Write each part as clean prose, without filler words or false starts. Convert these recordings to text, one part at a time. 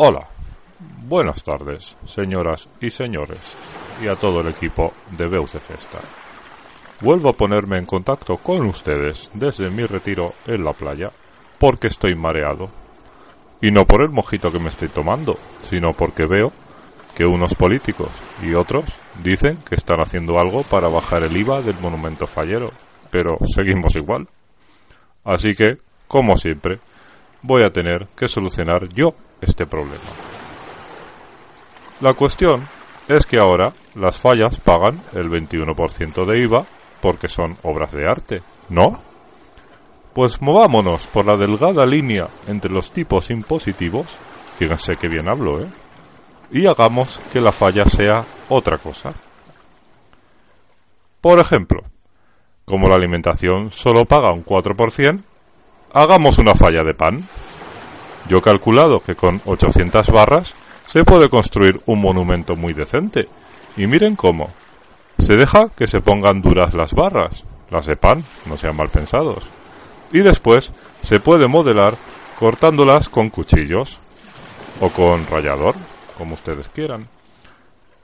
Hola, buenas tardes, señoras y señores, y a todo el equipo de Veus de Festa. Vuelvo a ponerme en contacto con ustedes desde mi retiro en la playa, porque estoy mareado. Y no por el mojito que me estoy tomando, sino porque veo que unos políticos y otros dicen que están haciendo algo para bajar el IVA del monumento fallero, pero seguimos igual. Así que, como siempre, voy a tener que solucionar yo este problema. La cuestión es que ahora las Fallas pagan el 21% de IVA porque son obras de arte, ¿no? Pues movámonos por la delgada línea entre los tipos impositivos, fíjense que bien hablo, y hagamos que la falla sea otra cosa. Por ejemplo, como la alimentación solo paga un 4%, hagamos una falla de pan. Yo he calculado que con 800 barras se puede construir un monumento muy decente. Y miren cómo. Se deja que se pongan duras las barras, las de pan, no sean mal pensados. Y después se puede modelar cortándolas con cuchillos o con rallador, como ustedes quieran.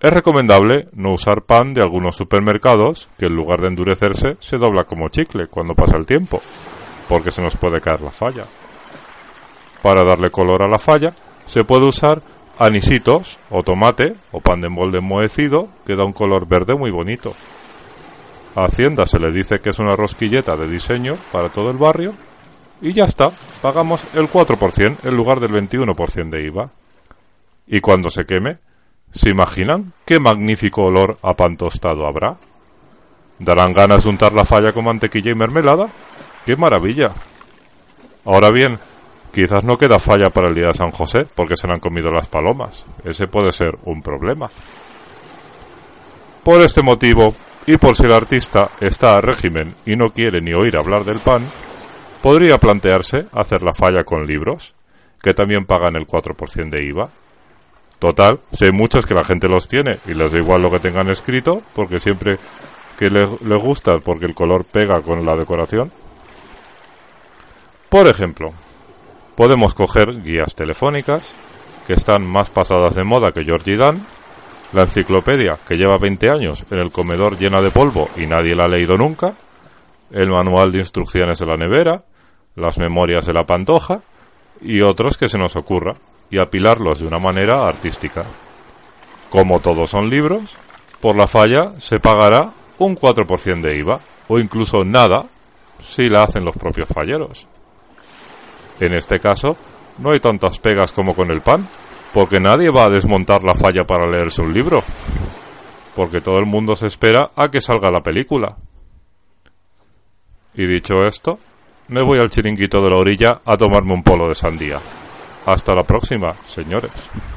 Es recomendable no usar pan de algunos supermercados que en lugar de endurecerse se dobla como chicle cuando pasa el tiempo, porque se nos puede caer la falla. Para darle color a la falla, se puede usar anisitos o tomate o pan de molde enmohecido que da un color verde muy bonito. A Hacienda se le dice que es una rosquilleta de diseño para todo el barrio y ya está, pagamos el 4% en lugar del 21% de IVA. Y cuando se queme, ¿se imaginan qué magnífico olor a pan tostado habrá? ¿Darán ganas de untar la falla con mantequilla y mermelada? ¡Qué maravilla! Ahora bien, quizás no queda falla para el día de San José porque se la han comido las palomas. Ese puede ser un problema. Por este motivo, y por si el artista está a régimen y no quiere ni oír hablar del pan, podría plantearse hacer la falla con libros, que también pagan el 4% de IVA. Total, si hay muchos que la gente los tiene y les da igual lo que tengan escrito, porque siempre que les gusta, porque el color pega con la decoración. Por ejemplo, podemos coger guías telefónicas, que están más pasadas de moda que Jordi Dan, la enciclopedia, que lleva 20 años en el comedor llena de polvo y nadie la ha leído nunca, el manual de instrucciones de la nevera, las memorias de la Pantoja y otros que se nos ocurra, y apilarlos de una manera artística. Como todos son libros, por la falla se pagará un 4% de IVA, o incluso nada, si la hacen los propios falleros. En este caso, no hay tantas pegas como con el pan, porque nadie va a desmontar la falla para leerse un libro, porque todo el mundo se espera a que salga la película. Y dicho esto, me voy al chiringuito de la orilla a tomarme un polo de sandía. Hasta la próxima, señores.